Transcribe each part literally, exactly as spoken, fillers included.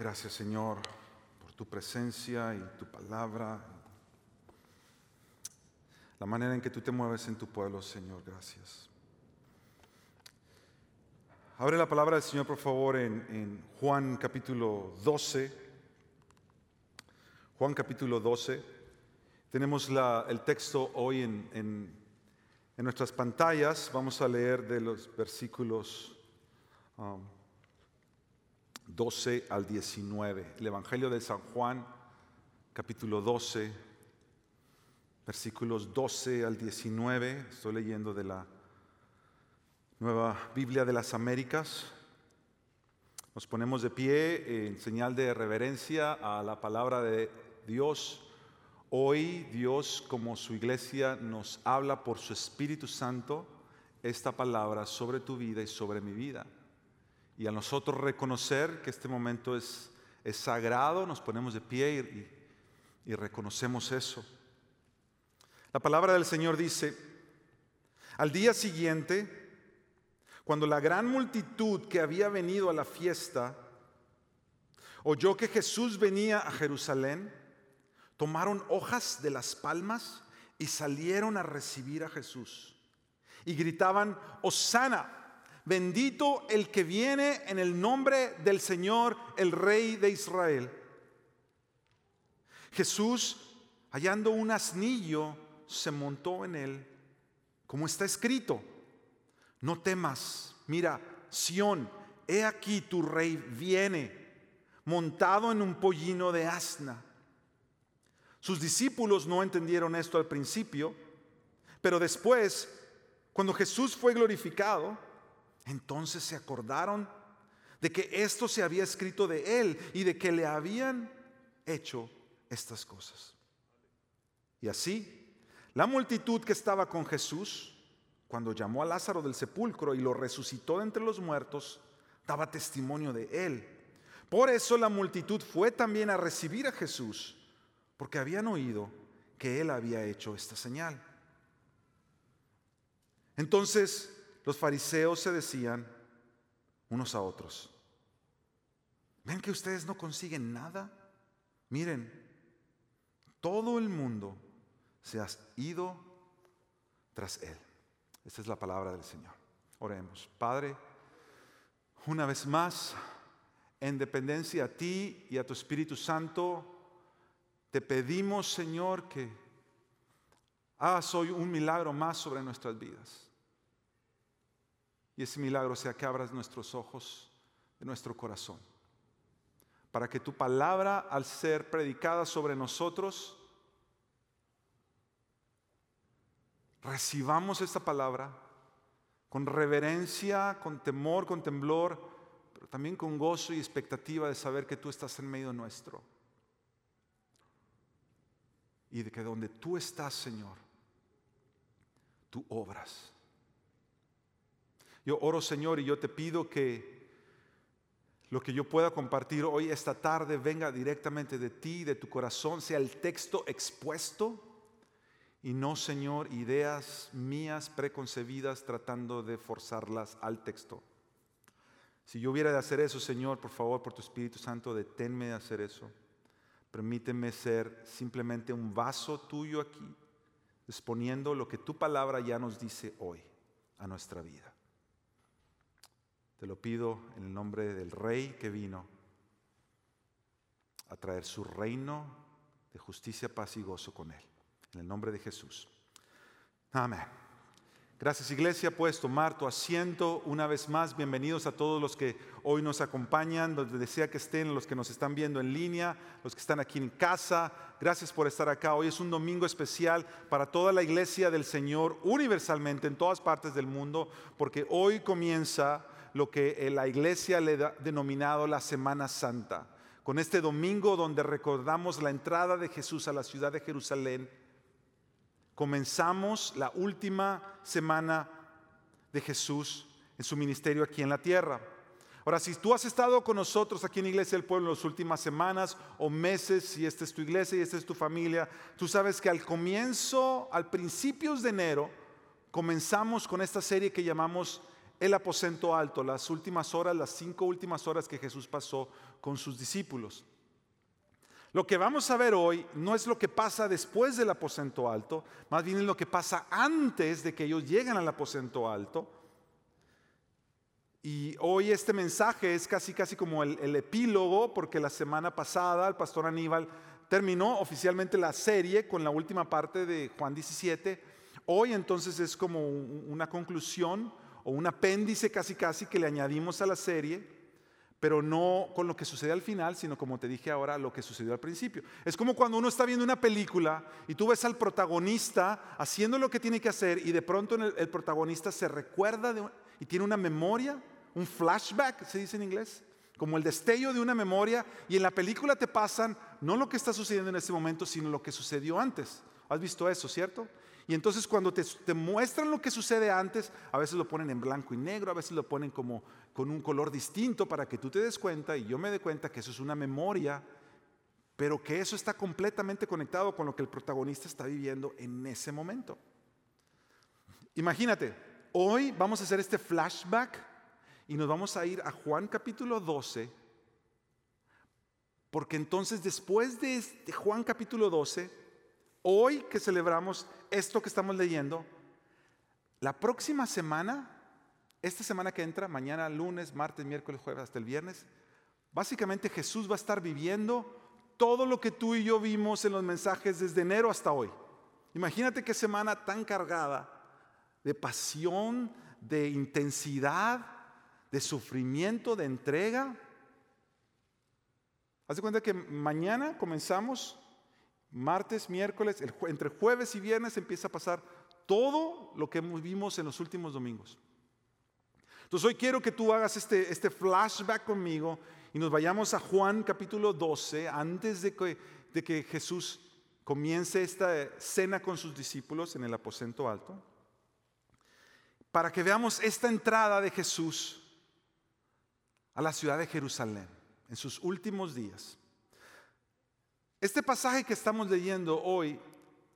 Gracias, Señor, por tu presencia y tu palabra. La manera en que tú te mueves en tu pueblo, Señor, gracias. Abre la palabra del Señor, por favor, en, en Juan capítulo doce. Juan capítulo doce. Tenemos la, el texto hoy en, en, en nuestras pantallas. Vamos a leer de los versículos um, doce al diecinueve. El Evangelio de San Juan, capítulo doce, versículos doce al diecinueve. Estoy leyendo de la Nueva Biblia de las Américas. Nos ponemos de pie en señal de reverencia a la palabra de Dios. Hoy Dios, como su iglesia, nos habla por su Espíritu Santo esta palabra sobre tu vida y sobre mi vida. Y a nosotros reconocer que este momento es, es sagrado, nos ponemos de pie y, y reconocemos eso. La palabra del Señor dice: al día siguiente, cuando la gran multitud que había venido a la fiesta oyó que Jesús venía a Jerusalén, tomaron hojas de las palmas y salieron a recibir a Jesús. Y gritaban: Hosana, bendito el que viene en el nombre del Señor, el Rey de Israel. Jesús, hallando un asnillo, se montó en él, como está escrito: No temas, mira, Sión, he aquí tu rey viene, montado en un pollino de asna. Sus discípulos no entendieron esto al principio, pero después, cuando Jesús fue glorificado, entonces se acordaron de que esto se había escrito de él y de que le habían hecho estas cosas. Y así, la multitud que estaba con Jesús, cuando llamó a Lázaro del sepulcro y lo resucitó de entre los muertos, daba testimonio de él. Por eso la multitud fue también a recibir a Jesús, porque habían oído que él había hecho esta señal. Entonces los fariseos se decían unos a otros: ¿Ven que ustedes no consiguen nada? Miren, todo el mundo se ha ido tras él. Esta es la palabra del Señor. Oremos. Padre, una vez más, en dependencia a ti y a tu Espíritu Santo, te pedimos, Señor, que hagas hoy un milagro más sobre nuestras vidas. Y ese milagro sea que abras nuestros ojos de nuestro corazón, para que tu palabra, al ser predicada sobre nosotros, recibamos esta palabra con reverencia, con temor, con temblor, pero también con gozo y expectativa de saber que tú estás en medio nuestro. Y de que donde tú estás, Señor, tú obras. Yo oro, Señor, y yo te pido que lo que yo pueda compartir hoy, esta tarde, venga directamente de ti, de tu corazón, sea el texto expuesto y no, Señor, ideas mías preconcebidas tratando de forzarlas al texto. Si yo hubiera de hacer eso, Señor, por favor, por tu Espíritu Santo, deténme de hacer eso. Permíteme ser simplemente un vaso tuyo aquí, exponiendo lo que tu palabra ya nos dice hoy a nuestra vida. Te lo pido en el nombre del Rey que vino a traer su reino de justicia, paz y gozo con él. En el nombre de Jesús. Amén. Gracias, iglesia. Puedes tomar tu asiento una vez más. Bienvenidos a todos los que hoy nos acompañan, donde sea que estén, los que nos están viendo en línea, los que están aquí en casa. Gracias por estar acá. Hoy es un domingo especial para toda la iglesia del Señor, universalmente, en todas partes del mundo, porque hoy comienza lo que la iglesia le ha denominado la Semana Santa, con este domingo donde recordamos la entrada de Jesús a la ciudad de Jerusalén. Comenzamos la última semana de Jesús en su ministerio aquí en la tierra. Ahora, si tú has estado con nosotros aquí en Iglesia del Pueblo en las últimas semanas o meses, si esta es tu iglesia y esta es tu familia, tú sabes que al comienzo, al principios de enero, comenzamos con esta serie que llamamos el aposento alto, las últimas horas, las cinco últimas horas que Jesús pasó con sus discípulos. Lo que vamos a ver hoy no es lo que pasa después del aposento alto, más bien es lo que pasa antes de que ellos lleguen al aposento alto. Y hoy este mensaje es casi casi como el, el epílogo, porque la semana pasada el pastor Aníbal terminó oficialmente la serie con la última parte de Juan diecisiete. Hoy entonces es como una conclusión o un apéndice casi casi que le añadimos a la serie, pero no con lo que sucede al final, sino como te dije ahora, lo que sucedió al principio. Es como cuando uno está viendo una película y tú ves al protagonista haciendo lo que tiene que hacer y de pronto el, el protagonista se recuerda de, y tiene una memoria, un flashback, se dice en inglés, como el destello de una memoria, y en la película te pasan no lo que está sucediendo en ese momento, sino lo que sucedió antes. ¿Has visto eso, cierto? Y entonces cuando te, te muestran lo que sucede antes, a veces lo ponen en blanco y negro, a veces lo ponen como con un color distinto para que tú te des cuenta y yo me dé cuenta que eso es una memoria, pero que eso está completamente conectado con lo que el protagonista está viviendo en ese momento. Imagínate, hoy vamos a hacer este flashback y nos vamos a ir a Juan capítulo doce, porque entonces después de este Juan capítulo doce, hoy que celebramos esto que estamos leyendo, la próxima semana, esta semana que entra, mañana, lunes, martes, miércoles, jueves, hasta el viernes, básicamente Jesús va a estar viviendo todo lo que tú y yo vimos en los mensajes desde enero hasta hoy. Imagínate qué semana tan cargada de pasión, de intensidad, de sufrimiento, de entrega. Haz de cuenta que mañana comenzamos. Martes, miércoles, el, entre jueves y viernes empieza a pasar todo lo que vimos en los últimos domingos. Entonces hoy quiero que tú hagas este, este flashback conmigo y nos vayamos a Juan capítulo doce, antes de que, de que Jesús comience esta cena con sus discípulos en el aposento alto, para que veamos esta entrada de Jesús a la ciudad de Jerusalén en sus últimos días. Este pasaje que estamos leyendo hoy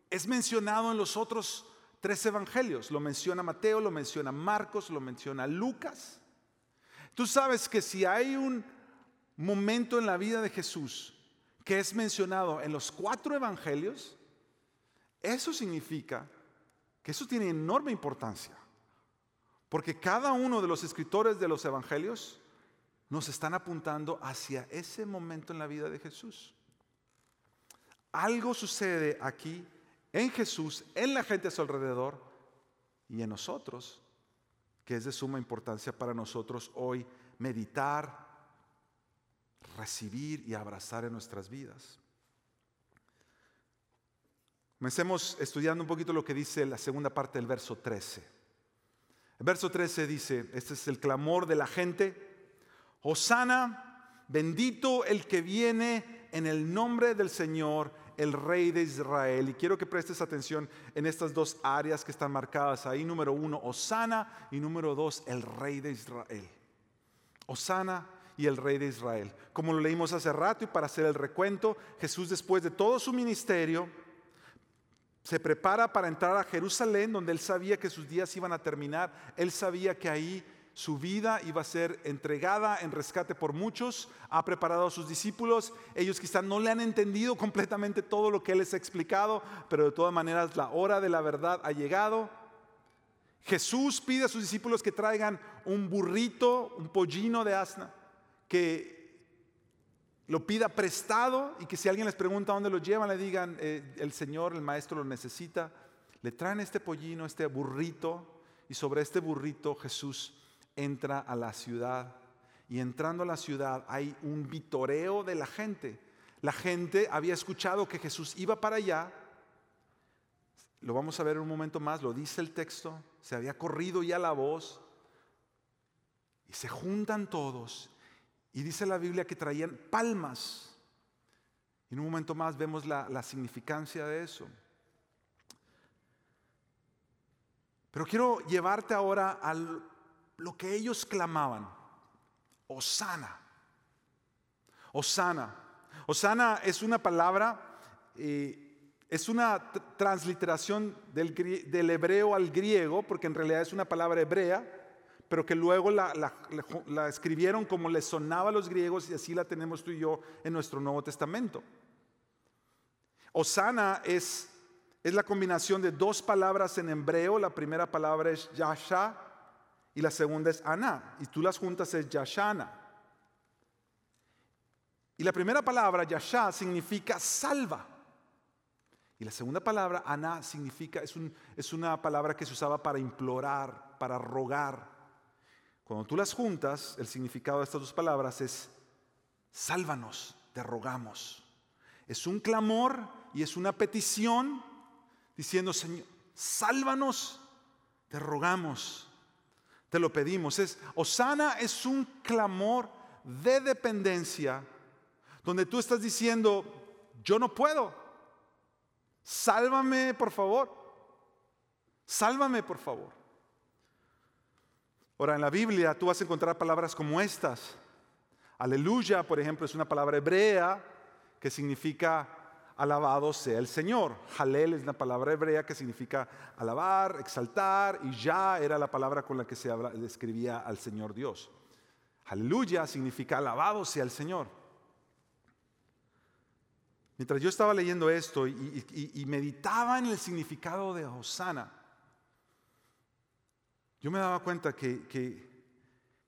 es mencionado en los otros tres evangelios. Lo menciona Mateo, lo menciona Marcos, lo menciona Lucas. Tú sabes que si hay un momento en la vida de Jesús que es mencionado en los cuatro evangelios, eso significa que eso tiene enorme importancia. Porque cada uno de los escritores de los evangelios nos están apuntando hacia ese momento en la vida de Jesús. Algo sucede aquí, en Jesús, en la gente a su alrededor y en nosotros, que es de suma importancia para nosotros hoy meditar, recibir y abrazar en nuestras vidas. Comencemos estudiando un poquito lo que dice la segunda parte del verso trece. El verso trece dice, este es el clamor de la gente: Hosana, bendito el que viene en el nombre del Señor, el Rey de Israel. Y quiero que prestes atención en estas dos áreas que están marcadas ahí. Número uno, Hosana, y número dos, el Rey de Israel. Hosana y el Rey de Israel. Como lo leímos hace rato, y para hacer el recuento, Jesús, después de todo su ministerio, se prepara para entrar a Jerusalén, donde él sabía que sus días iban a terminar. Él sabía que ahí su vida iba a ser entregada en rescate por muchos. Ha preparado a sus discípulos. Ellos quizás no le han entendido completamente todo lo que él les ha explicado, pero de todas maneras la hora de la verdad ha llegado. Jesús pide a sus discípulos que traigan un burrito, un pollino de asna, que lo pida prestado y que si alguien les pregunta dónde lo llevan, le digan, eh, el Señor, el Maestro lo necesita. Le traen este pollino, este burrito, y sobre este burrito Jesús entra a la ciudad, y entrando a la ciudad hay un vitoreo de la gente. La gente había escuchado que Jesús iba para allá. Lo vamos a ver en un momento más, lo dice el texto. Se había corrido ya la voz y se juntan todos, y dice la Biblia que traían palmas. En un momento más vemos la, la significancia de eso. Pero quiero llevarte ahora al lo que ellos clamaban: Hosana. Hosana. Hosana es una palabra, eh, es una transliteración del, del hebreo al griego, porque en realidad es una palabra hebrea, pero que luego la, la, la, la escribieron como les sonaba a los griegos, y así la tenemos tú y yo en nuestro Nuevo Testamento. Osana es, es la combinación de dos palabras en hebreo. La primera palabra es Yasha y la segunda es Ana, y tú las juntas es Yashana. Y la primera palabra, Yasha, significa salva. Y la segunda palabra, Ana, significa, es, un, es una palabra que se usaba para implorar, para rogar. Cuando tú las juntas, el significado de estas dos palabras es: sálvanos, te rogamos. Es un clamor y es una petición diciendo: Señor, sálvanos, te rogamos, te lo pedimos. Es, Osana es un clamor de dependencia, donde tú estás diciendo: yo no puedo, sálvame por favor, sálvame por favor. Ahora, en la Biblia tú vas a encontrar palabras como estas. Aleluya, por ejemplo, es una palabra hebrea que significa alabado sea el Señor. Halel es una palabra hebrea que significa alabar, exaltar, y ya era la palabra con la que se describía al Señor Dios. Aleluya significa alabado sea el Señor. Mientras yo estaba leyendo esto y, y, y meditaba en el significado de Osana, yo me daba cuenta que, que,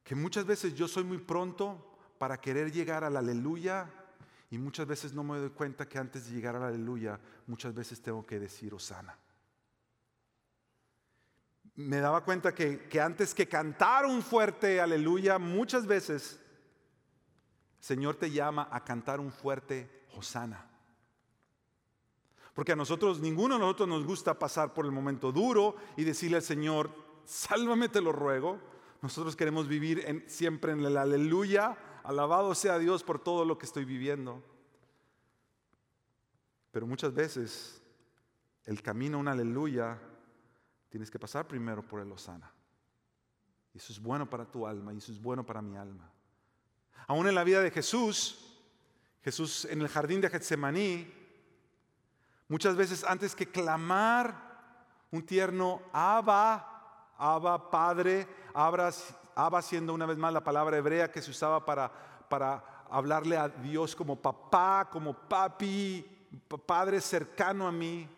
que muchas veces yo soy muy pronto para querer llegar al aleluya, y muchas veces no me doy cuenta que antes de llegar al aleluya, muchas veces tengo que decir Osana. Me daba cuenta que, que antes que cantar un fuerte aleluya, muchas veces el Señor te llama a cantar un fuerte Osana. Porque a nosotros, ninguno de nosotros nos gusta pasar por el momento duro y decirle al Señor: sálvame, te lo ruego. Nosotros queremos vivir en, siempre en el aleluya, alabado sea Dios por todo lo que estoy viviendo. Pero muchas veces el camino a un aleluya tienes que pasar primero por el Osana. Y eso es bueno para tu alma, y eso es bueno para mi alma. Aún en la vida de Jesús, Jesús en el jardín de Getsemaní, muchas veces antes que clamar un tierno Abba, Abba Padre, Abba siendo una vez más la palabra hebrea que se usaba para, para hablarle a Dios como papá, como papi, padre cercano a mí,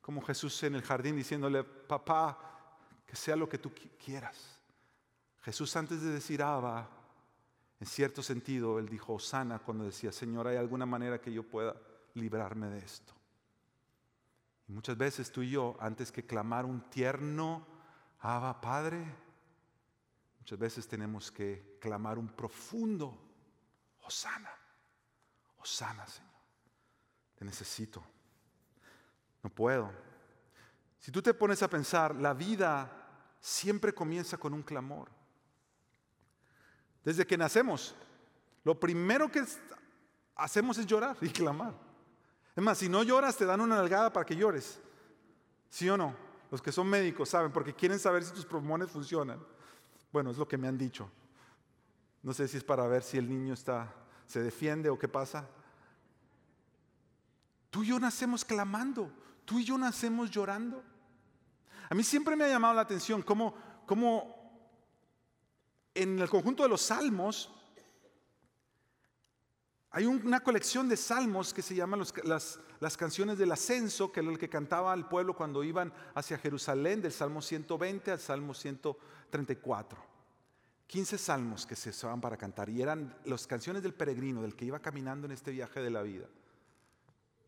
como Jesús en el jardín diciéndole: papá, que sea lo que tú quieras. Jesús, antes de decir Abba, en cierto sentido, él dijo Osana cuando decía: Señor, ¿hay alguna manera que yo pueda librarme de esto? Y muchas veces tú y yo, antes que clamar un tierno Abba Padre, muchas veces tenemos que clamar un profundo Osana. Osana, Señor, te necesito, no puedo. Si tú te pones a pensar, la vida siempre comienza con un clamor. Desde que nacemos, lo primero que hacemos es llorar y clamar. Es más, si no lloras, te dan una nalgada para que llores. ¿Sí o no? Los que son médicos saben, porque quieren saber si tus pulmones funcionan. Bueno, es lo que me han dicho. No sé si es para ver si el niño está, se defiende o qué pasa. Tú y yo nacemos clamando. Tú y yo nacemos llorando. A mí siempre me ha llamado la atención cómo... cómo en el conjunto de los salmos, hay una colección de salmos que se llaman los, las, las canciones del ascenso, que es lo que cantaba el pueblo cuando iban hacia Jerusalén, del Salmo ciento veinte al Salmo ciento treinta y cuatro. quince salmos que se usaban para cantar, y eran las canciones del peregrino, del que iba caminando en este viaje de la vida.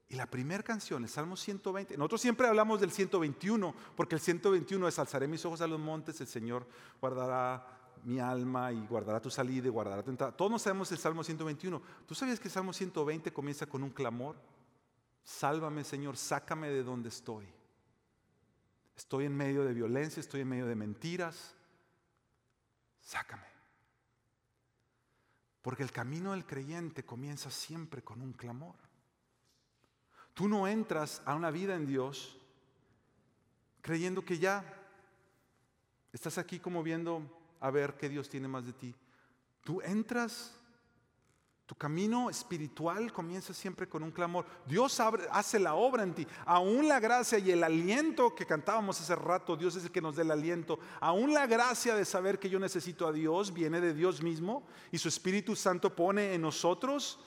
Y la primera canción, el Salmo ciento veinte, nosotros siempre hablamos del ciento veintiuno, porque el ciento veintiuno es: alzaré mis ojos a los montes, el Señor guardará mi alma y guardará tu salida y guardará tu entrada. Todos sabemos el Salmo ciento veintiuno. ¿Tú sabías que el Salmo ciento veinte comienza con un clamor? Sálvame, Señor, sácame de donde estoy. Estoy en medio de violencia, estoy en medio de mentiras. Sácame. Porque el camino del creyente comienza siempre con un clamor. Tú no entras a una vida en Dios creyendo que ya estás aquí como viendo a ver qué Dios tiene más de ti. Tú entras Tu camino espiritual comienza siempre con un clamor. Dios abre, hace la obra en ti. Aún la gracia y el aliento que cantábamos hace rato, Dios es el que nos da el aliento. Aún la gracia de saber que yo necesito a Dios viene de Dios mismo, y su Espíritu Santo pone en nosotros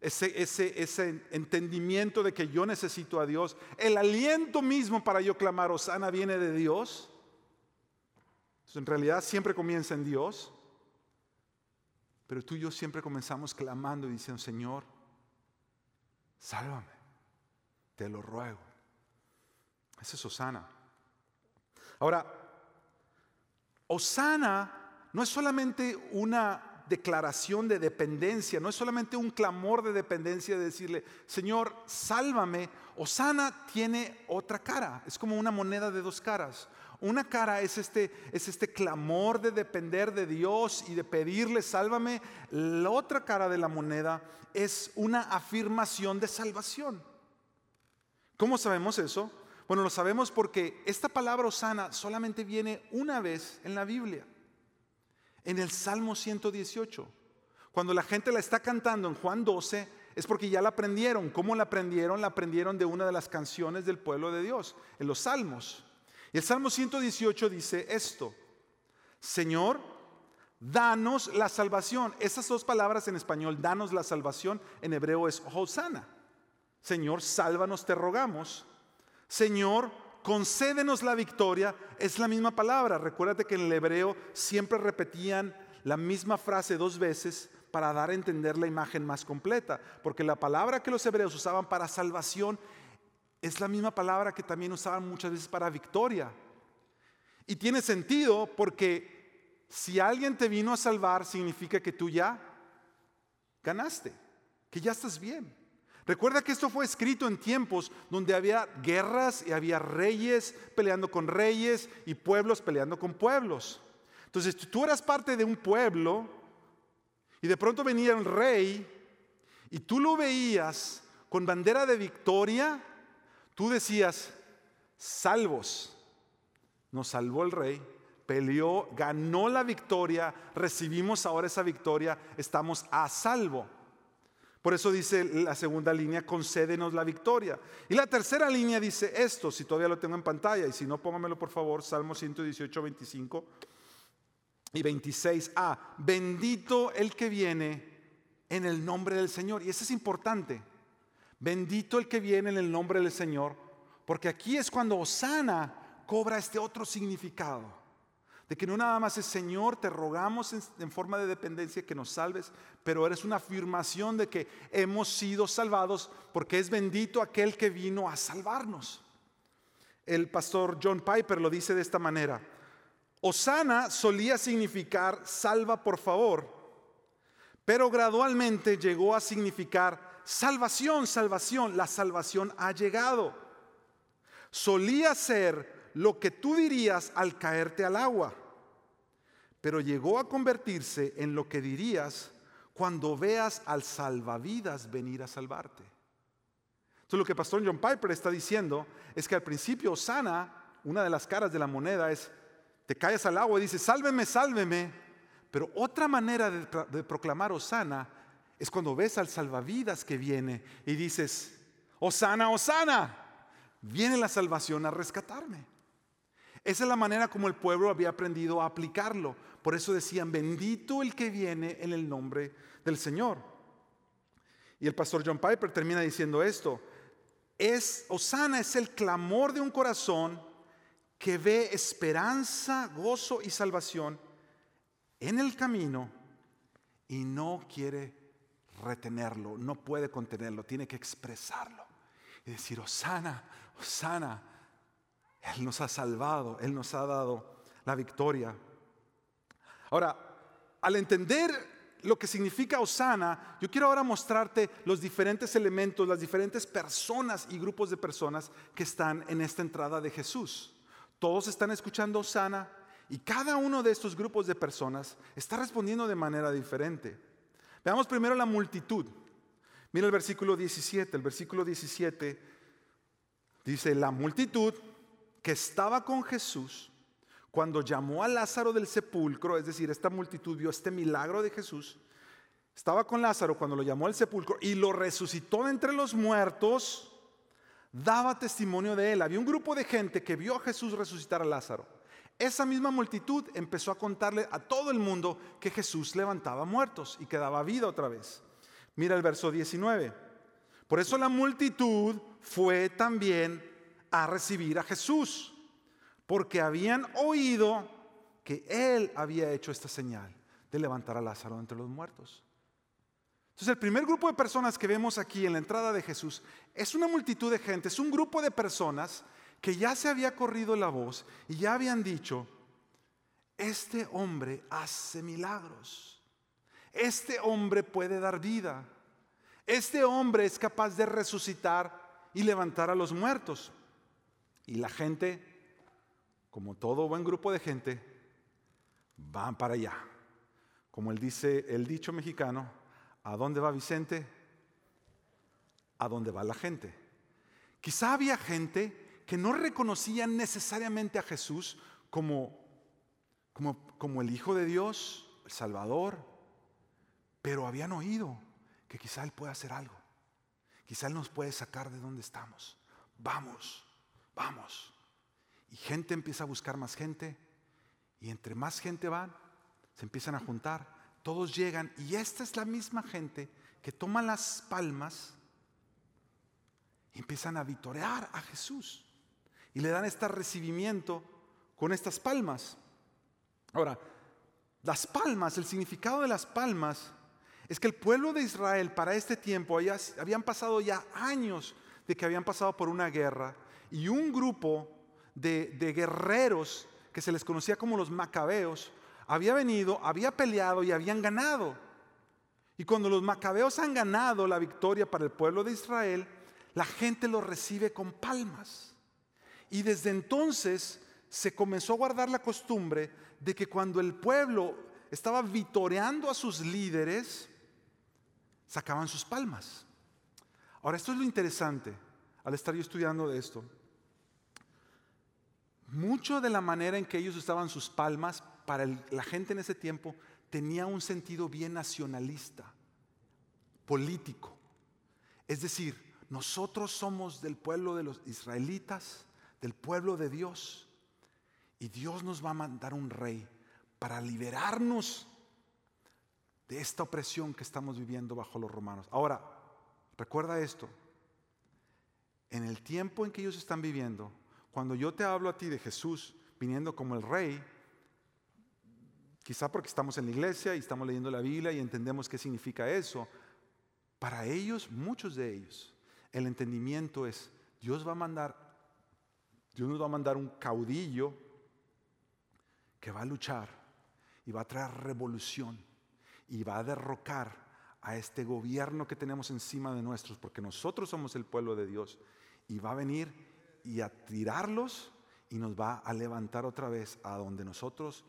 ese, ese, ese entendimiento de que yo necesito a Dios. El aliento mismo para yo clamar Hosana viene de Dios. Entonces, en realidad siempre comienza en Dios. Pero tú y yo siempre comenzamos clamando y diciendo: Señor, sálvame, te lo ruego. Esa es Hosana. Ahora, Hosana no es solamente una declaración de dependencia, no es solamente un clamor de dependencia de decirle: Señor, sálvame. Hosana tiene otra cara, es como una moneda de dos caras. Una cara es este, es este clamor de depender de Dios y de pedirle: sálvame. La otra cara de la moneda es una afirmación de salvación. ¿Cómo sabemos eso? Bueno, lo sabemos porque esta palabra Hosana solamente viene una vez en la Biblia, en el Salmo ciento dieciocho. Cuando la gente la está cantando en Juan doce, es porque ya la aprendieron. ¿Cómo la aprendieron? La aprendieron de una de las canciones del pueblo de Dios, en los Salmos. El Salmo ciento dieciocho dice esto: Señor, danos la salvación. Esas dos palabras en español, danos la salvación, en hebreo es Hosana. Señor, sálvanos, te rogamos. Señor, concédenos la victoria. Es la misma palabra. Recuérdate que en el hebreo siempre repetían la misma frase dos veces para dar a entender la imagen más completa. Porque la palabra que los hebreos usaban para salvación es la misma palabra que también usaban muchas veces para victoria. Y tiene sentido porque si alguien te vino a salvar, significa que tú ya ganaste, que ya estás bien. Recuerda que esto fue escrito en tiempos donde había guerras y había reyes peleando con reyes y pueblos peleando con pueblos. Entonces tú eras parte de un pueblo y de pronto venía un rey y tú lo veías con bandera de victoria. Tú decías: salvos. Nos salvó el rey, peleó, ganó la victoria, recibimos ahora esa victoria, estamos a salvo. Por eso dice la segunda línea: concédenos la victoria. Y la tercera línea dice esto, si todavía lo tengo en pantalla, y si no, póngamelo por favor, Salmo ciento dieciocho, veinticinco y veintiséis a. Bendito el que viene en el nombre del Señor. Y eso es importante. Bendito el que viene en el nombre del Señor, porque aquí es cuando Hosana cobra este otro significado, de que no nada más es: Señor, te rogamos en, en forma de dependencia que nos salves, pero eres una afirmación de que hemos sido salvados, porque es bendito aquel que vino a salvarnos. El pastor John Piper lo dice de esta manera: Hosana solía significar salva por favor, pero gradualmente llegó a significar salvación, salvación, la salvación ha llegado. Solía ser lo que tú dirías al caerte al agua, pero llegó a convertirse en lo que dirías cuando veas al salvavidas venir a salvarte. Entonces, lo que pastor John Piper está diciendo es que al principio Hosana, una de las caras de la moneda, es: te caes al agua y dices: sálveme, sálveme. Pero otra manera de, de proclamar Hosana es cuando ves al salvavidas que viene y dices: Hosana, Hosana, viene la salvación a rescatarme. Esa es la manera como el pueblo había aprendido a aplicarlo. Por eso decían: bendito el que viene en el nombre del Señor. Y el pastor John Piper termina diciendo esto: es Hosana es el clamor de un corazón que ve esperanza, gozo y salvación en el camino y no quiere retenerlo, no puede contenerlo, tiene que expresarlo y decir: Hosana, Hosana, Él nos ha salvado, Él nos ha dado la victoria. Ahora, al entender lo que significa Hosana, yo quiero ahora mostrarte los diferentes elementos, las diferentes personas y grupos de personas que están en esta entrada de Jesús. Todos están escuchando Hosana y cada uno de estos grupos de personas está respondiendo de manera diferente. Veamos primero la multitud. Mira el versículo diecisiete. El versículo diecisiete dice: la multitud que estaba con Jesús cuando llamó a Lázaro del sepulcro, es decir, esta multitud vio este milagro de Jesús, estaba con Lázaro cuando lo llamó al sepulcro y lo resucitó de entre los muertos, daba testimonio de él. Había un grupo de gente que vio a Jesús resucitar a Lázaro. Esa misma multitud empezó a contarle a todo el mundo que Jesús levantaba muertos y que daba vida otra vez. Mira el verso diecinueve. Por eso la multitud fue también a recibir a Jesús, porque habían oído que él había hecho esta señal de levantar a Lázaro entre los muertos. Entonces el primer grupo de personas que vemos aquí en la entrada de Jesús es una multitud de gente, es un grupo de personas que ya se había corrido la voz y ya habían dicho: este hombre hace milagros, este hombre puede dar vida, este hombre es capaz de resucitar y levantar a los muertos. Y la gente, como todo buen grupo de gente, van para allá. Como él dice el dicho mexicano, ¿a dónde va Vicente? ¿A dónde va la gente? Quizá había gente que no reconocían necesariamente a Jesús como, como, como el Hijo de Dios, el Salvador, pero habían oído que quizá Él puede hacer algo, quizá Él nos puede sacar de donde estamos. Vamos, vamos. Y gente empieza a buscar más gente, y entre más gente van, se empiezan a juntar, todos llegan, y esta es la misma gente que toma las palmas y empiezan a vitorear a Jesús. Y le dan este recibimiento con estas palmas. Ahora, las palmas, el significado de las palmas es que el pueblo de Israel para este tiempo ellas, habían pasado ya años de que habían pasado por una guerra, y un grupo de, de guerreros que se les conocía como los macabeos había venido, había peleado y habían ganado. Y cuando los macabeos han ganado la victoria para el pueblo de Israel, la gente los recibe con palmas. Y desde entonces se comenzó a guardar la costumbre de que cuando el pueblo estaba vitoreando a sus líderes, sacaban sus palmas. Ahora, esto es lo interesante al estar yo estudiando de esto. Mucho de la manera en que ellos usaban sus palmas para el, la gente en ese tiempo tenía un sentido bien nacionalista, político. Es decir, nosotros somos del pueblo de los israelitas, del pueblo de Dios, y Dios nos va a mandar un rey para liberarnos de esta opresión que estamos viviendo bajo los romanos. Ahora, recuerda esto: en el tiempo en que ellos están viviendo, cuando yo te hablo a ti de Jesús viniendo como el rey, quizá porque estamos en la iglesia y estamos leyendo la Biblia y entendemos qué significa eso, para ellos, muchos de ellos, el entendimiento es: Dios va a mandar Dios nos va a mandar un caudillo que va a luchar y va a traer revolución y va a derrocar a este gobierno que tenemos encima de nuestros, porque nosotros somos el pueblo de Dios, y va a venir y a tirarlos y nos va a levantar otra vez a donde nosotros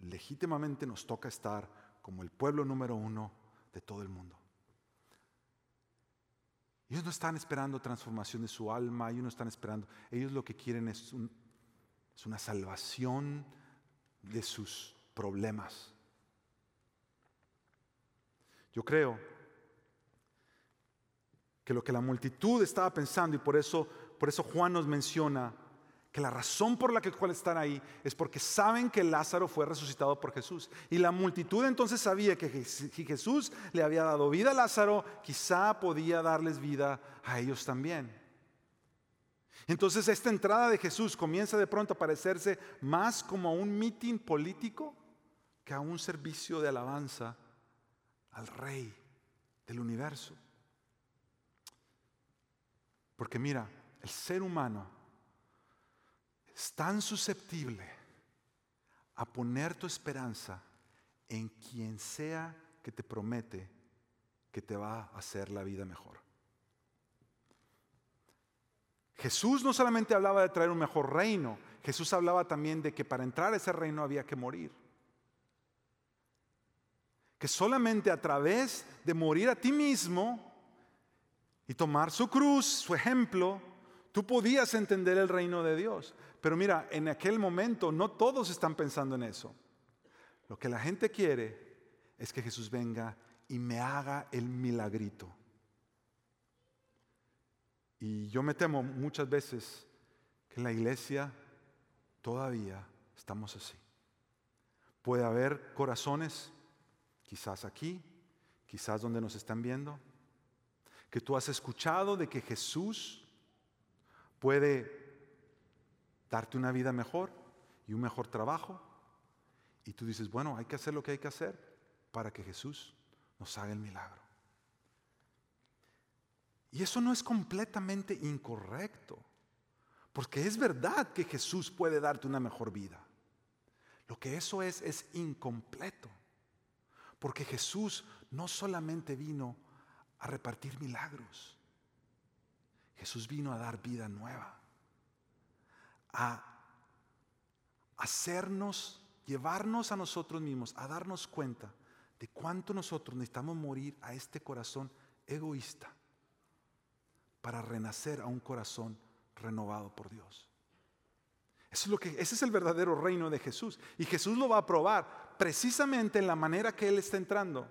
legítimamente nos toca estar, como el pueblo número uno de todo el mundo. Ellos no están esperando transformación de su alma, ellos no están esperando. Ellos lo que quieren es, un, es una salvación de sus problemas. Yo creo que lo que la multitud estaba pensando, y por eso, por eso Juan nos menciona que la razón por la que cual están ahí es porque saben que Lázaro fue resucitado por Jesús. Y la multitud entonces sabía que si Jesús le había dado vida a Lázaro, quizá podía darles vida a ellos también. Entonces esta entrada de Jesús comienza de pronto a parecerse más como a un mitin político que a un servicio de alabanza al Rey del universo. Porque mira, el ser humano es tan susceptible a poner tu esperanza en quien sea que te promete que te va a hacer la vida mejor. Jesús no solamente hablaba de traer un mejor reino, Jesús hablaba también de que para entrar a ese reino había que morir. Que solamente a través de morir a ti mismo y tomar su cruz, su ejemplo, tú podías entender el reino de Dios. Pero mira, en aquel momento no todos están pensando en eso. Lo que la gente quiere es que Jesús venga y me haga el milagrito. Y yo me temo muchas veces que en la iglesia todavía estamos así. Puede haber corazones, quizás aquí, quizás donde nos están viendo, que tú has escuchado de que Jesús puede darte una vida mejor y un mejor trabajo. Y tú dices, bueno, hay que hacer lo que hay que hacer para que Jesús nos haga el milagro. Y eso no es completamente incorrecto, porque es verdad que Jesús puede darte una mejor vida. Lo que eso es, es incompleto, porque Jesús no solamente vino a repartir milagros. Jesús vino a dar vida nueva, a hacernos, llevarnos a nosotros mismos, a darnos cuenta de cuánto nosotros necesitamos morir a este corazón egoísta para renacer a un corazón renovado por Dios. Eso es lo que, ese es el verdadero reino de Jesús. Y Jesús lo va a probar precisamente en la manera que Él está entrando.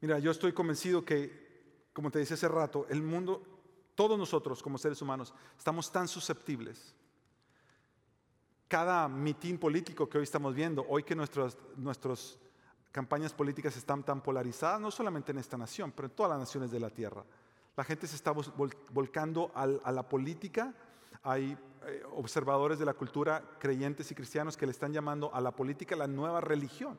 Mira, yo estoy convencido que, como te decía hace rato, el mundo, todos nosotros como seres humanos, estamos tan susceptibles. Cada mitin político que hoy estamos viendo, hoy que nuestras nuestros campañas políticas están tan polarizadas, no solamente en esta nación, pero en todas las naciones de la tierra. La gente se está vol- volcando al, a la política. Hay eh, observadores de la cultura, creyentes y cristianos, que le están llamando a la política la nueva religión.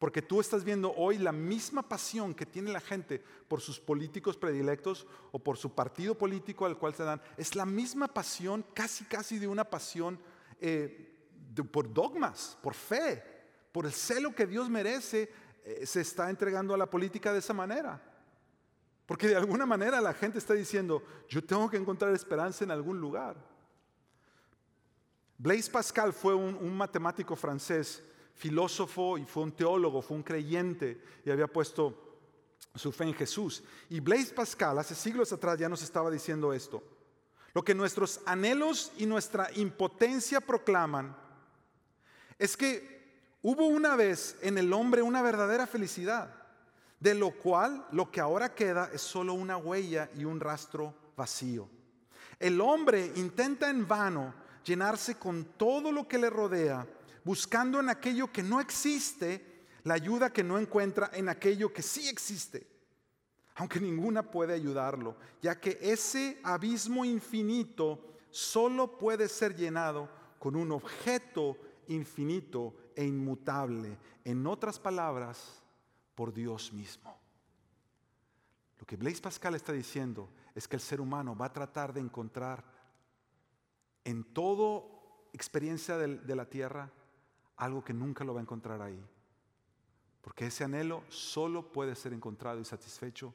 Porque tú estás viendo hoy la misma pasión que tiene la gente por sus políticos predilectos o por su partido político al cual se dan. Es la misma pasión, casi casi de una pasión eh, de, por dogmas, por fe, por el celo que Dios merece, eh, se está entregando a la política de esa manera. Porque de alguna manera la gente está diciendo, yo tengo que encontrar esperanza en algún lugar. Blaise Pascal fue un, un matemático francés, filósofo, y fue un teólogo, fue un creyente, y había puesto su fe en Jesús. Y Blaise Pascal hace siglos atrás ya nos estaba diciendo esto: lo que nuestros anhelos y nuestra impotencia proclaman es que hubo una vez en el hombre una verdadera felicidad, de lo cual lo que ahora queda es solo una huella y un rastro vacío. El hombre intenta en vano llenarse con todo lo que le rodea, buscando en aquello que no existe la ayuda que no encuentra en aquello que sí existe, aunque ninguna puede ayudarlo, ya que ese abismo infinito solo puede ser llenado con un objeto infinito e inmutable, en otras palabras, por Dios mismo. Lo que Blaise Pascal está diciendo es que el ser humano va a tratar de encontrar en toda experiencia de la tierra algo que nunca lo va a encontrar ahí, porque ese anhelo solo puede ser encontrado y satisfecho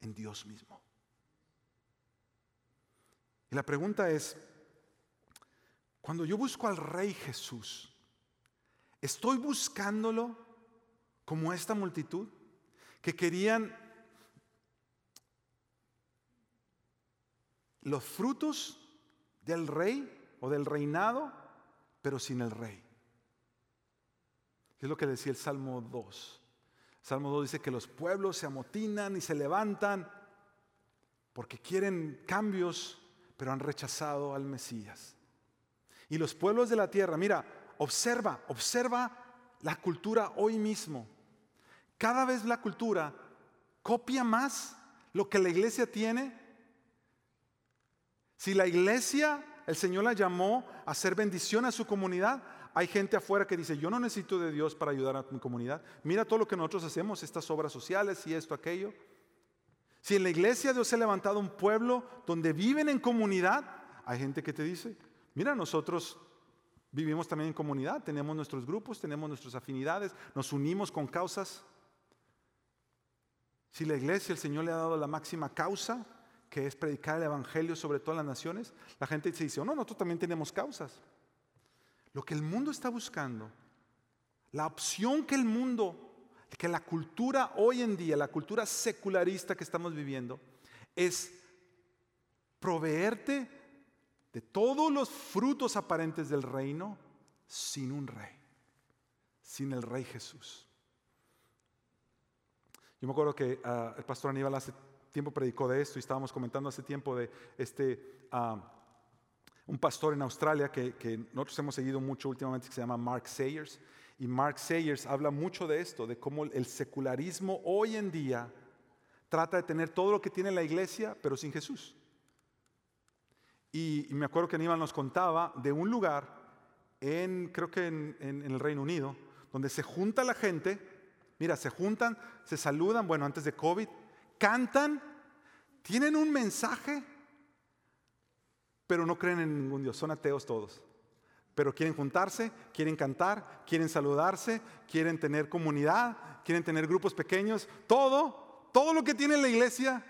en Dios mismo. Y la pregunta es, cuando yo busco al Rey Jesús, ¿estoy buscándolo como esta multitud que querían los frutos del rey o del reinado, pero sin el rey? Es lo que decía el Salmo dos. El Salmo dos dice que los pueblos se amotinan y se levantan porque quieren cambios, pero han rechazado al Mesías. Y los pueblos de la tierra, mira, observa, observa la cultura hoy mismo. Cada vez la cultura copia más lo que la iglesia tiene. Si la iglesia, el Señor la llamó a hacer bendición a su comunidad, hay gente afuera que dice, yo no necesito de Dios para ayudar a mi comunidad. Mira todo lo que nosotros hacemos, estas obras sociales y esto, aquello. Si en la iglesia Dios ha levantado un pueblo donde viven en comunidad, hay gente que te dice, mira, nosotros vivimos también en comunidad, tenemos nuestros grupos, tenemos nuestras afinidades, nos unimos con causas. Si la iglesia, el Señor le ha dado la máxima causa, que es predicar el evangelio sobre todas las naciones, la gente se dice, oh, no, nosotros también tenemos causas. Lo que el mundo está buscando, la opción que el mundo, que la cultura hoy en día, la cultura secularista que estamos viviendo, es proveerte de todos los frutos aparentes del reino sin un rey, sin el Rey Jesús. Yo me acuerdo que uh, el pastor Aníbal hace tiempo predicó de esto y estábamos comentando hace tiempo de este, uh, un pastor en Australia que, que nosotros hemos seguido mucho últimamente que se llama Mark Sayers. Y Mark Sayers habla mucho de esto, de cómo el secularismo hoy en día trata de tener todo lo que tiene la iglesia, pero sin Jesús. Y, y me acuerdo que Aníbal nos contaba de un lugar, en, creo que en, en, en el Reino Unido, donde se junta la gente, mira, se juntan, se saludan, bueno, antes de COVID, cantan, tienen un mensaje, pero no creen en ningún Dios, son ateos todos. Pero quieren juntarse, quieren cantar, quieren saludarse, quieren tener comunidad, quieren tener grupos pequeños, todo, todo lo que tiene la iglesia,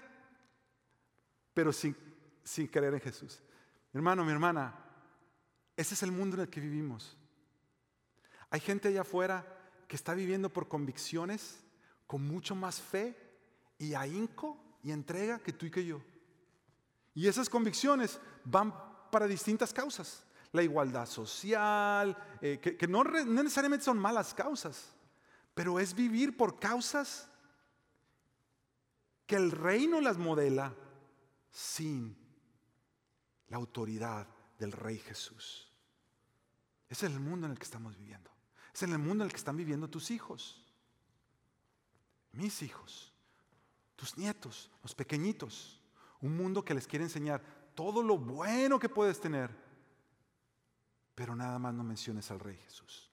pero sin, sin creer en Jesús. Mi hermano, mi hermana, ese es el mundo en el que vivimos. Hay gente allá afuera que está viviendo por convicciones, con mucho más fe y ahínco y entrega que tú y que yo. Y esas convicciones van para distintas causas. La igualdad social, eh, que, que no, re, no necesariamente son malas causas, pero es vivir por causas que el reino las modela sin la autoridad del Rey Jesús. Ese es el mundo en el que estamos viviendo. Ese es el mundo en el que están viviendo tus hijos, mis hijos, tus nietos, los pequeñitos. Un mundo que les quiere enseñar todo lo bueno que puedes tener, pero nada más no menciones al Rey Jesús.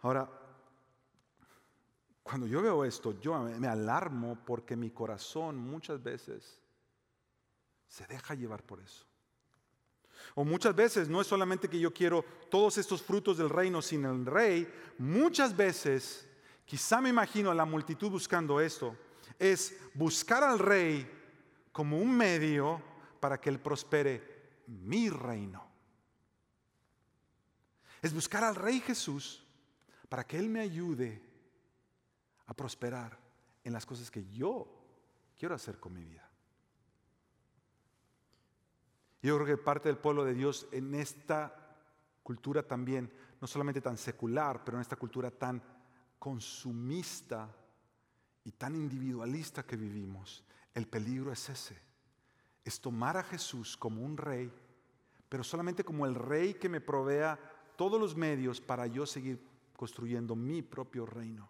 Ahora, cuando yo veo esto, yo me alarmo porque mi corazón muchas veces se deja llevar por eso. O muchas veces no es solamente que yo quiero todos estos frutos del reino sin el Rey. Muchas veces, quizá me imagino a la multitud buscando esto, es buscar al Rey como un medio para que Él prospere mi reino. Es buscar al Rey Jesús para que Él me ayude a prosperar en las cosas que yo quiero hacer con mi vida. Yo creo que parte del pueblo de Dios en esta cultura también, no solamente tan secular, pero en esta cultura tan consumista y tan individualista que vivimos, el peligro es ese. Es tomar a Jesús como un rey, pero solamente como el rey que me provea todos los medios para yo seguir construyendo mi propio reino.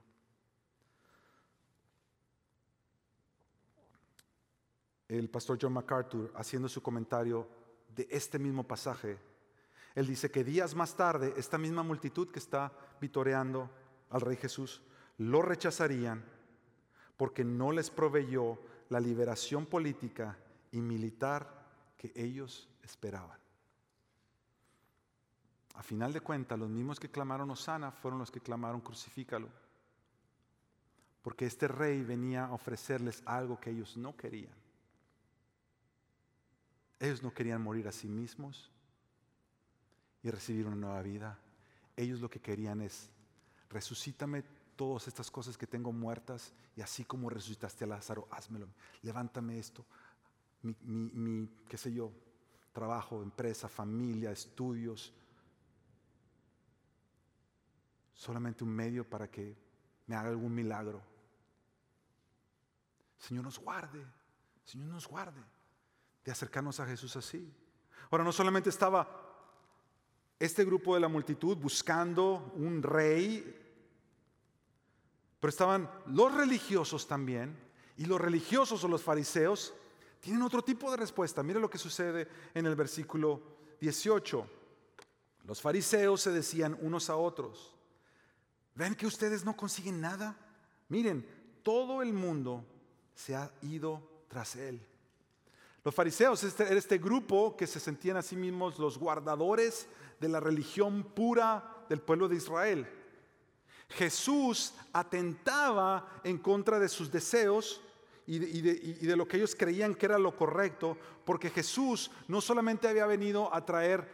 El pastor John MacArthur, haciendo su comentario de este mismo pasaje, él dice que días más tarde, esta misma multitud que está vitoreando al Rey Jesús, lo rechazarían porque no les proveyó la liberación política y militar que ellos esperaban. A final de cuentas, los mismos que clamaron Hosana fueron los que clamaron crucifícalo, porque este rey venía a ofrecerles algo que ellos no querían. Ellos no querían morir a sí mismos y recibir una nueva vida. Ellos lo que querían es: resucítame todas estas cosas que tengo muertas, y así como resucitaste a Lázaro, házmelo, levántame esto. Mi, mi, mi, qué sé yo, trabajo, empresa, familia, estudios. Solamente un medio para que me haga algún milagro. Señor, nos guarde. Señor, nos guarde de acercarnos a Jesús así. Ahora, no solamente estaba este grupo de la multitud buscando un rey, pero estaban los religiosos también. Y los religiosos o los fariseos tienen otro tipo de respuesta. Mira lo que sucede en el versículo dieciocho. Los fariseos se decían unos a otros: ¿ven que ustedes no consiguen nada? Miren, todo el mundo se ha ido tras él. Los fariseos este, era este grupo que se sentían a sí mismos los guardadores de la religión pura del pueblo de Israel. Jesús atentaba en contra de sus deseos Y de, y, de, y de lo que ellos creían que era lo correcto, porque Jesús no solamente había venido a traer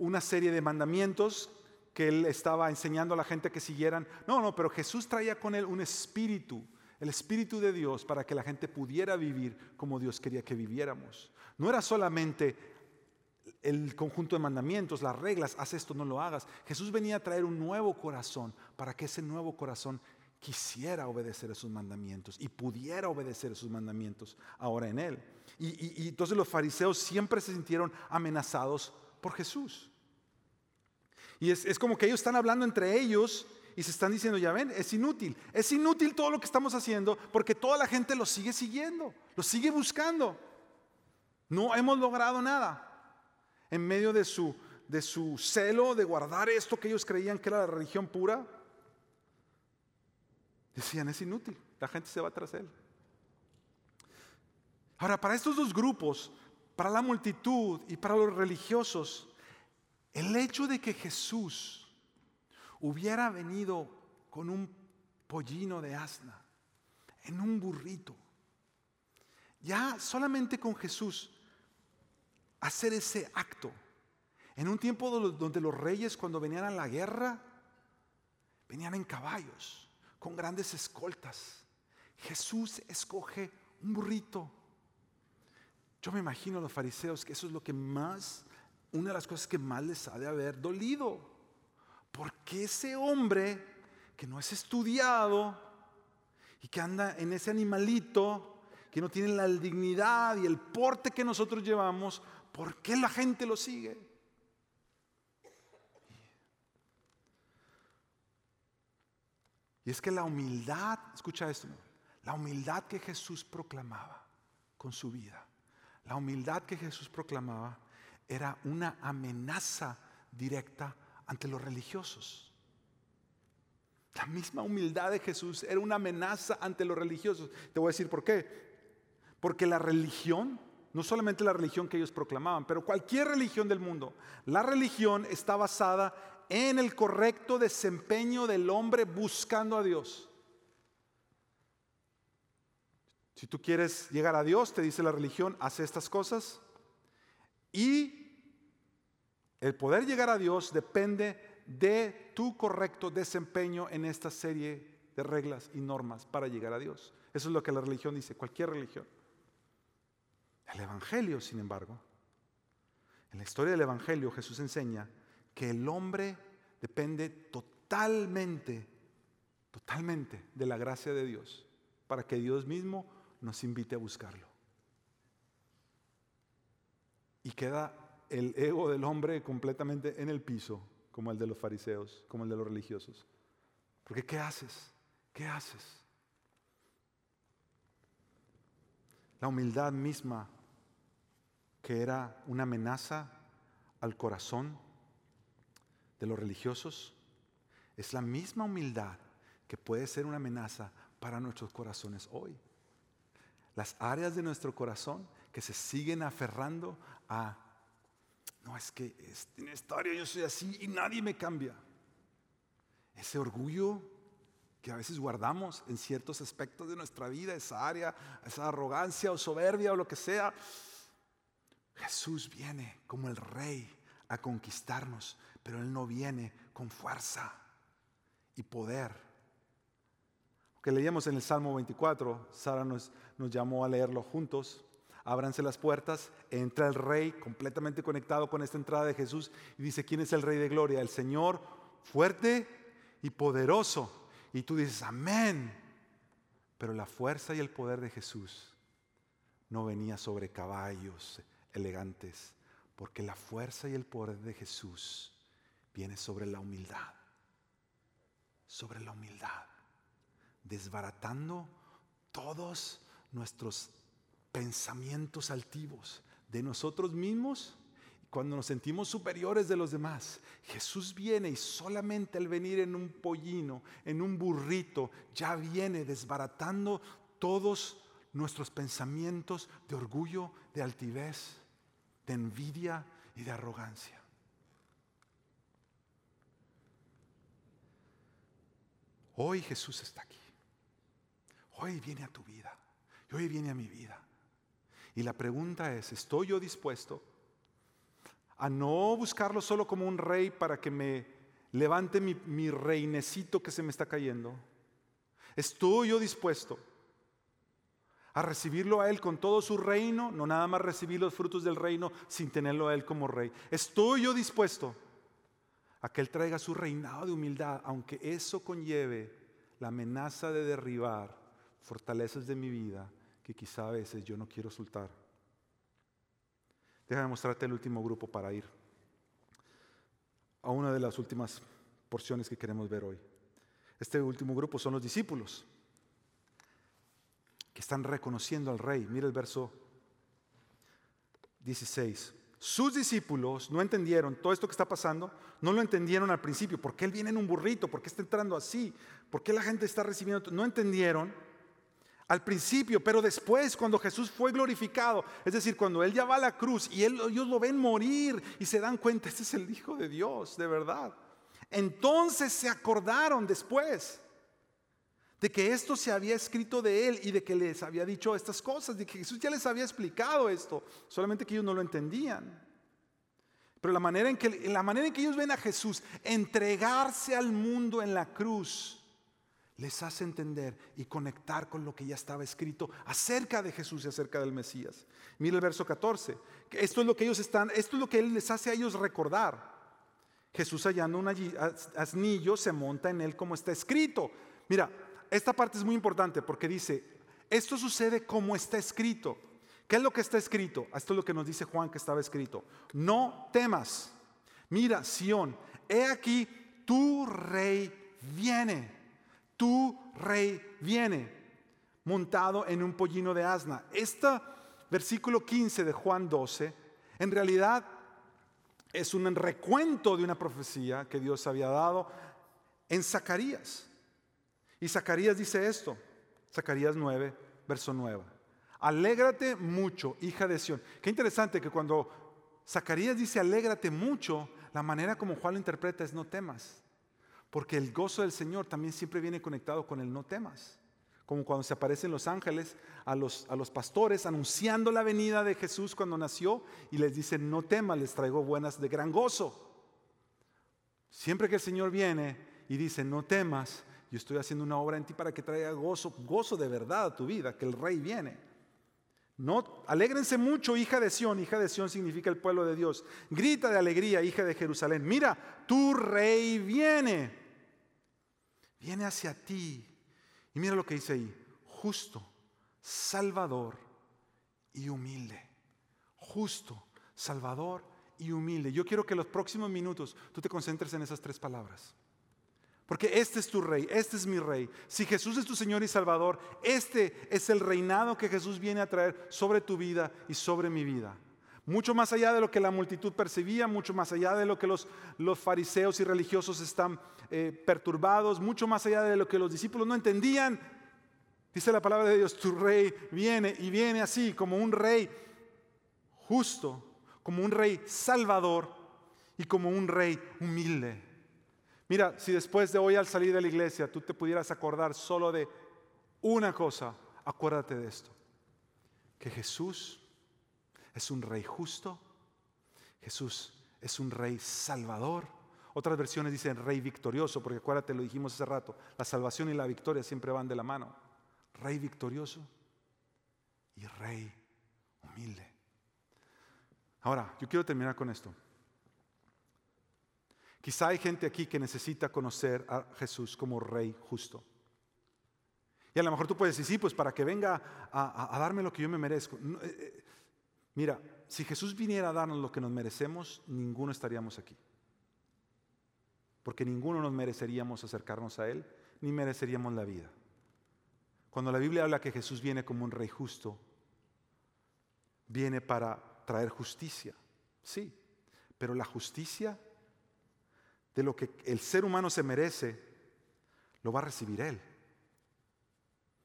una serie de mandamientos que él estaba enseñando a la gente que siguieran, no, no, pero Jesús traía con él un espíritu, el espíritu de Dios, para que la gente pudiera vivir como Dios quería que viviéramos. No era solamente el conjunto de mandamientos, las reglas, haz esto, no lo hagas. Jesús venía a traer un nuevo corazón, para que ese nuevo corazón quisiera obedecer a sus mandamientos y pudiera obedecer a sus mandamientos ahora en él. Y, y, y entonces los fariseos siempre se sintieron amenazados por Jesús. Y es, es como que ellos están hablando entre ellos y se están diciendo, ya ven, es inútil. Es inútil todo lo que estamos haciendo porque toda la gente lo sigue siguiendo, lo sigue buscando. No hemos logrado nada. En medio de su, de su celo de guardar esto que ellos creían que era la religión pura, decían, es inútil, la gente se va tras él. Ahora, para estos dos grupos, para la multitud y para los religiosos, el hecho de que Jesús hubiera venido con un pollino de asna, en un burrito, ya solamente con Jesús hacer ese acto, en un tiempo donde los reyes, cuando venían a la guerra, venían en caballos, con grandes escoltas. Jesús escoge un burrito. Yo me imagino a los fariseos que eso es lo que más, una de las cosas que más les ha de haber dolido. Porque ese hombre que no es estudiado y que anda en ese animalito, que no tiene la dignidad y el porte que nosotros llevamos, ¿por qué la gente lo sigue? Y es que la humildad, escucha esto, la humildad que Jesús proclamaba con su vida, la humildad que Jesús proclamaba era una amenaza directa ante los religiosos. La misma humildad de Jesús era una amenaza ante los religiosos. Te voy a decir por qué. Porque la religión, no solamente la religión que ellos proclamaban, pero cualquier religión del mundo, la religión está basada en en el correcto desempeño del hombre buscando a Dios. Si tú quieres llegar a Dios, te dice la religión, haz estas cosas. Y el poder llegar a Dios depende de tu correcto desempeño en esta serie de reglas y normas para llegar a Dios. Eso es lo que la religión dice, cualquier religión. El Evangelio, sin embargo, en la historia del Evangelio, Jesús enseña que el hombre depende totalmente, totalmente de la gracia de Dios, para que Dios mismo nos invite a buscarlo. Y queda el ego del hombre completamente en el piso, como el de los fariseos, como el de los religiosos. Porque ¿qué haces? ¿Qué haces? La humildad misma, que era una amenaza al corazón de los religiosos, es la misma humildad que puede ser una amenaza para nuestros corazones hoy. Las áreas de nuestro corazón que se siguen aferrando a, no, es que en esta área yo soy así y nadie me cambia. Ese orgullo que a veces guardamos en ciertos aspectos de nuestra vida, esa área, esa arrogancia o soberbia o lo que sea. Jesús viene como el rey a conquistarnos, pero Él no viene con fuerza y poder. Que leíamos en el Salmo veinticuatro, Sara nos, nos llamó a leerlo juntos. Ábranse las puertas, entra el Rey, completamente conectado con esta entrada de Jesús, y dice, ¿quién es el Rey de gloria? El Señor fuerte y poderoso. Y tú dices, amén. Pero la fuerza y el poder de Jesús no venía sobre caballos elegantes, porque la fuerza y el poder de Jesús viene sobre la humildad, sobre la humildad, desbaratando todos nuestros pensamientos altivos de nosotros mismos. Cuando nos sentimos superiores de los demás, Jesús viene y solamente al venir en un pollino, en un burrito, ya viene desbaratando todos nuestros pensamientos de orgullo, de altivez, de envidia y de arrogancia. Hoy Jesús está aquí. Hoy viene a tu vida. Y hoy viene a mi vida. Y la pregunta es, ¿estoy yo dispuesto a no buscarlo solo como un rey para que me levante mi, mi reinecito que se me está cayendo? ¿Estoy yo dispuesto a recibirlo a Él con todo su reino? No nada más recibir los frutos del reino sin tenerlo a Él como rey. ¿Estoy yo dispuesto a que Él traiga su reinado de humildad, aunque eso conlleve la amenaza de derribar fortalezas de mi vida que quizá a veces yo no quiero soltar. Déjame mostrarte el último grupo para ir a una de las últimas porciones que queremos ver hoy. Este último grupo son los discípulos que están reconociendo al Rey. Mira el verso dieciséis. Sus discípulos no entendieron todo esto que está pasando, no lo entendieron al principio. ¿Por qué él viene en un burrito? ¿Por qué está entrando así? ¿Por qué la gente está recibiendo? No entendieron al principio, pero después, cuando Jesús fue glorificado, es decir, cuando él ya va a la cruz y él, ellos lo ven morir y se dan cuenta, este es el Hijo de Dios, de verdad. Entonces se acordaron después de que esto se había escrito de él y de que les había dicho estas cosas, de que Jesús ya les había explicado esto, solamente que ellos no lo entendían. Pero la manera en que, la manera en que ellos ven a Jesús entregarse al mundo en la cruz, les hace entender y conectar con lo que ya estaba escrito acerca de Jesús y acerca del Mesías. Mira el verso catorce, que esto es lo que ellos están, esto es lo que él les hace a ellos recordar. Jesús, hallando un asnillo, se monta en él como está escrito. Mira, esta parte es muy importante porque dice, esto sucede como está escrito. ¿Qué es lo que está escrito? Esto es lo que nos dice Juan que estaba escrito. No temas. Mira, Sión, he aquí tu rey viene. Tu rey viene montado en un pollino de asna. Este versículo quince de Juan doce, en realidad es un recuento de una profecía que Dios había dado en Zacarías. Y Zacarías dice esto, Zacarías nueve, verso nueve. Alégrate mucho, hija de Sión. Qué interesante que cuando Zacarías dice alégrate mucho, la manera como Juan lo interpreta es no temas. Porque el gozo del Señor también siempre viene conectado con el no temas. Como cuando se aparecen los ángeles a los, a los pastores anunciando la venida de Jesús cuando nació y les dicen no temas, les traigo buenas de gran gozo. Siempre que el Señor viene y dice no temas, yo estoy haciendo una obra en ti para que traiga gozo, gozo de verdad a tu vida, que el Rey viene. No, alégrense mucho, hija de Sión. Hija de Sión significa el pueblo de Dios. Grita de alegría, hija de Jerusalén. Mira, tu Rey viene. Viene hacia ti. Y mira lo que dice ahí. Justo, salvador y humilde. Justo, salvador y humilde. Yo quiero que los próximos minutos tú te concentres en esas tres palabras. Porque este es tu rey, este es mi rey. Si Jesús es tu Señor y Salvador, este es el reinado que Jesús viene a traer sobre tu vida y sobre mi vida. Mucho más allá de lo que la multitud percibía, mucho más allá de lo que los, los fariseos y religiosos están eh, perturbados, mucho más allá de lo que los discípulos no entendían. Dice la palabra de Dios, tu rey viene y viene así como un rey justo, como un rey salvador y como un rey humilde. Mira, si después de hoy al salir de la iglesia tú te pudieras acordar solo de una cosa, acuérdate de esto. Que Jesús es un rey justo, Jesús es un rey salvador. Otras versiones dicen rey victorioso, porque acuérdate, lo dijimos hace rato, la salvación y la victoria siempre van de la mano. Rey victorioso y rey humilde. Ahora, yo quiero terminar con esto. Quizá hay gente aquí que necesita conocer a Jesús como Rey justo. Y a lo mejor tú puedes decir, sí, pues para que venga a, a, a darme lo que yo me merezco. No, eh, eh. Mira, si Jesús viniera a darnos lo que nos merecemos, ninguno estaríamos aquí. Porque ninguno nos mereceríamos acercarnos a Él, ni mereceríamos la vida. Cuando la Biblia habla que Jesús viene como un Rey justo, viene para traer justicia. Sí, pero la justicia de lo que el ser humano se merece, lo va a recibir Él.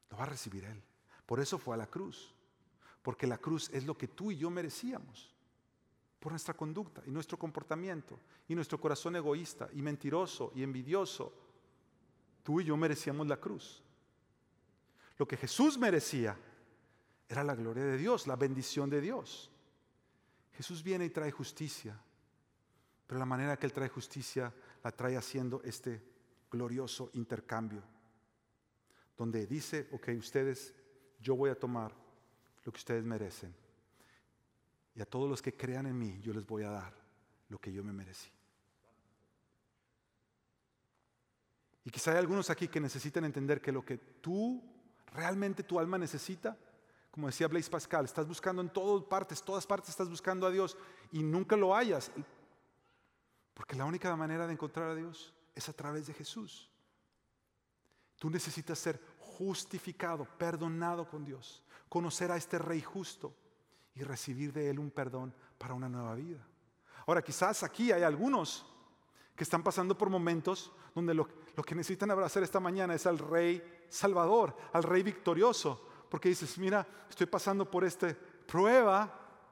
Lo va a recibir Él. Por eso fue a la cruz. Porque la cruz es lo que tú y yo merecíamos. Por nuestra conducta y nuestro comportamiento. Y nuestro corazón egoísta y mentiroso y envidioso. Tú y yo merecíamos la cruz. Lo que Jesús merecía era la gloria de Dios, la bendición de Dios. Jesús viene y trae justicia. Pero la manera que Él trae justicia la trae haciendo este glorioso intercambio. Donde dice, ok, ustedes, yo voy a tomar lo que ustedes merecen. Y a todos los que crean en mí, yo les voy a dar lo que yo me merecí. Y quizá hay algunos aquí que necesitan entender que lo que tú, realmente tu alma necesita, como decía Blaise Pascal, estás buscando en todas partes, todas partes estás buscando a Dios y nunca lo hallas. Porque la única manera de encontrar a Dios es a través de Jesús. Tú necesitas ser justificado, perdonado con Dios, conocer a este Rey justo y recibir de Él un perdón para una nueva vida. Ahora, quizás aquí hay algunos que están pasando por momentos donde lo, lo que necesitan abrazar esta mañana es al Rey Salvador, al Rey victorioso. Porque dices, mira, estoy pasando por esta prueba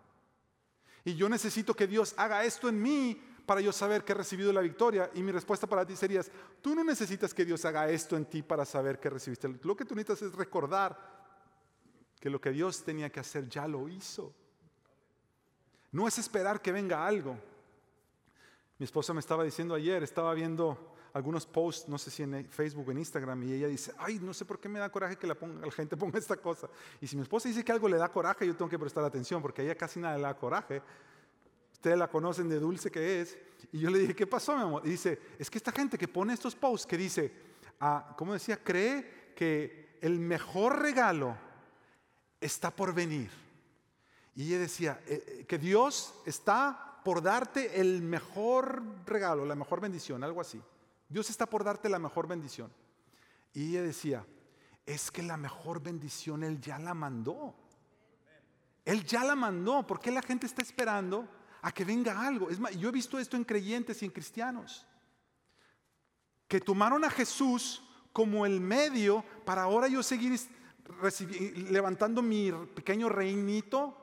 y yo necesito que Dios haga esto en mí para yo saber que he recibido la victoria. Y mi respuesta para ti sería, tú no necesitas que Dios haga esto en ti para saber que recibiste. Lo que tú necesitas es recordar que lo que Dios tenía que hacer ya lo hizo. No es esperar que venga algo. Mi esposa me estaba diciendo ayer, estaba viendo algunos posts, no sé si en Facebook o en Instagram, y ella dice, ay, no sé por qué me da coraje que la, ponga, la gente ponga esta cosa. Y si mi esposa dice que algo le da coraje, yo tengo que prestar atención, porque a ella casi nada le da coraje. Ustedes la conocen de dulce que es. Y yo le dije, ¿qué pasó, mi amor? Y dice, es que esta gente que pone estos posts, que dice, ah, ¿cómo decía? Cree que el mejor regalo está por venir. Y ella decía, eh, que Dios está por darte el mejor regalo, la mejor bendición, algo así. Dios está por darte la mejor bendición. Y ella decía, es que la mejor bendición Él ya la mandó. Él ya la mandó. ¿Por qué la gente está esperando a que venga algo? Es más, yo he visto esto en creyentes y en cristianos, que tomaron a Jesús como el medio para ahora yo seguir recibir, levantando mi pequeño reinito.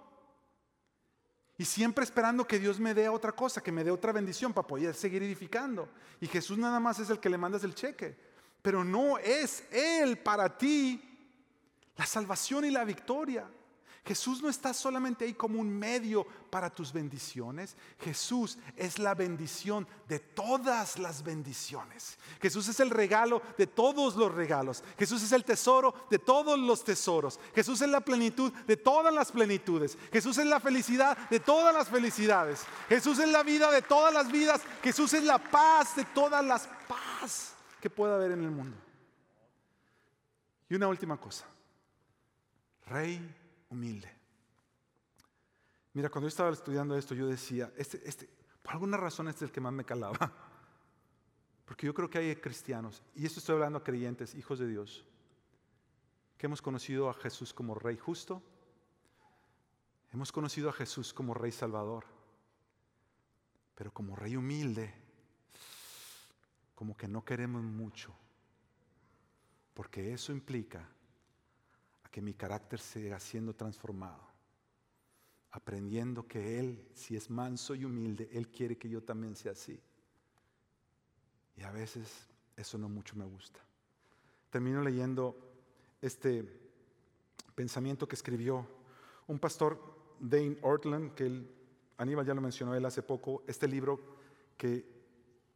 Y siempre esperando que Dios me dé otra cosa, que me dé otra bendición para poder seguir edificando. Y Jesús nada más es el que le mandas el cheque. Pero no es Él para ti la salvación y la victoria. Jesús no está solamente ahí como un medio para tus bendiciones. Jesús es la bendición de todas las bendiciones. Jesús es el regalo de todos los regalos. Jesús es el tesoro de todos los tesoros. Jesús es la plenitud de todas las plenitudes. Jesús es la felicidad de todas las felicidades. Jesús es la vida de todas las vidas. Jesús es la paz de todas las paz que pueda haber en el mundo. Y una última cosa. Rey humilde. Mira, cuando yo estaba estudiando esto, yo decía, este, este, por alguna razón este es el que más me calaba. Porque yo creo que hay cristianos, y esto estoy hablando a creyentes, hijos de Dios, que hemos conocido a Jesús como Rey justo, hemos conocido a Jesús como Rey Salvador, pero como Rey humilde, como que no queremos mucho, porque eso implica que mi carácter siga siendo transformado, aprendiendo que Él, si es manso y humilde, Él quiere que yo también sea así. Y a veces eso no mucho me gusta. Termino leyendo este pensamiento que escribió un pastor, Dane Ortland, que él, Aníbal ya lo mencionó él hace poco, este libro que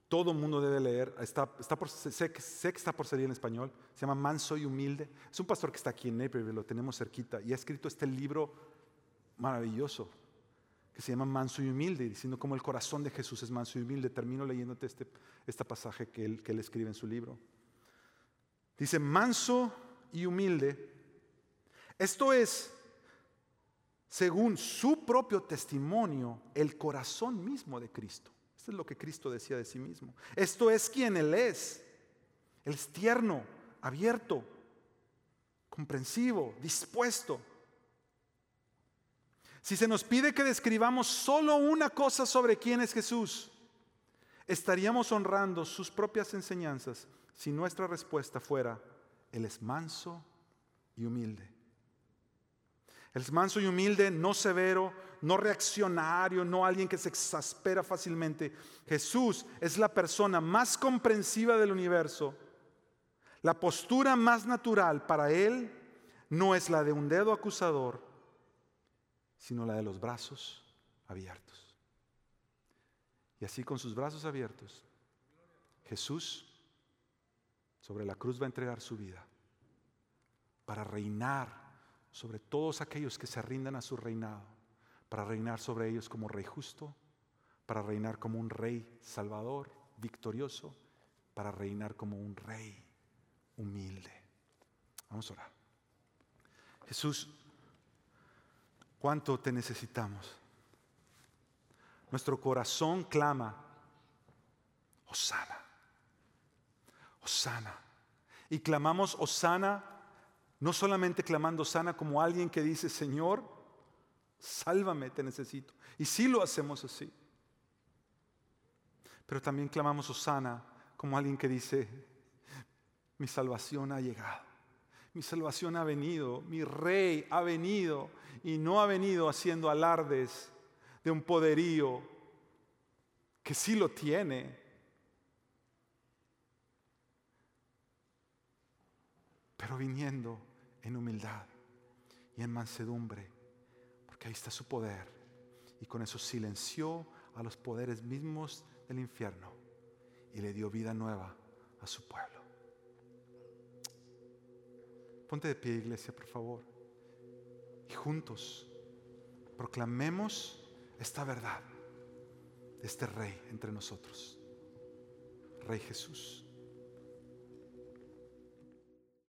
todo el mundo debe leer, está, está por, sé, sé que está por salir en español, se llama Manso y Humilde. Es un pastor que está aquí en Naperville, lo tenemos cerquita, y ha escrito este libro maravilloso que se llama Manso y Humilde, diciendo cómo el corazón de Jesús es manso y humilde. Termino leyéndote este, este pasaje que él, que él escribe en su libro. Dice, manso y humilde, esto es, según su propio testimonio, el corazón mismo de Cristo. Esto es lo que Cristo decía de sí mismo. Esto es quien Él es. Él es tierno, abierto, comprensivo, dispuesto. Si se nos pide que describamos solo una cosa sobre quién es Jesús, estaríamos honrando sus propias enseñanzas si nuestra respuesta fuera, Él es manso y humilde. Él es manso y humilde, no severo, no reaccionario, no alguien que se exaspera fácilmente. Jesús es la persona más comprensiva del universo. La postura más natural para Él no es la de un dedo acusador, sino la de los brazos abiertos. Y así, con sus brazos abiertos, Jesús sobre la cruz va a entregar su vida para reinar sobre todos aquellos que se rindan a su reinado, para reinar sobre ellos como Rey justo, para reinar como un Rey Salvador, victorioso para reinar como un rey humilde. Vamos a orar. Jesús, ¿cuánto te necesitamos? Nuestro corazón clama: Hosana, Hosana. Y clamamos Hosana, no solamente clamando Hosana como alguien que dice: Señor, sálvame, te necesito. Y sí lo hacemos así. Pero también clamamos Hosana como alguien que dice: mi salvación ha llegado, mi salvación ha venido, mi rey ha venido, y no ha venido haciendo alardes de un poderío que sí lo tiene, pero viniendo en humildad y en mansedumbre, porque ahí está su poder. Y con eso silenció a los poderes mismos del infierno y le dio vida nueva a su pueblo. Ponte de pie, iglesia, por favor, y juntos proclamemos esta verdad de este rey entre nosotros, Rey Jesús.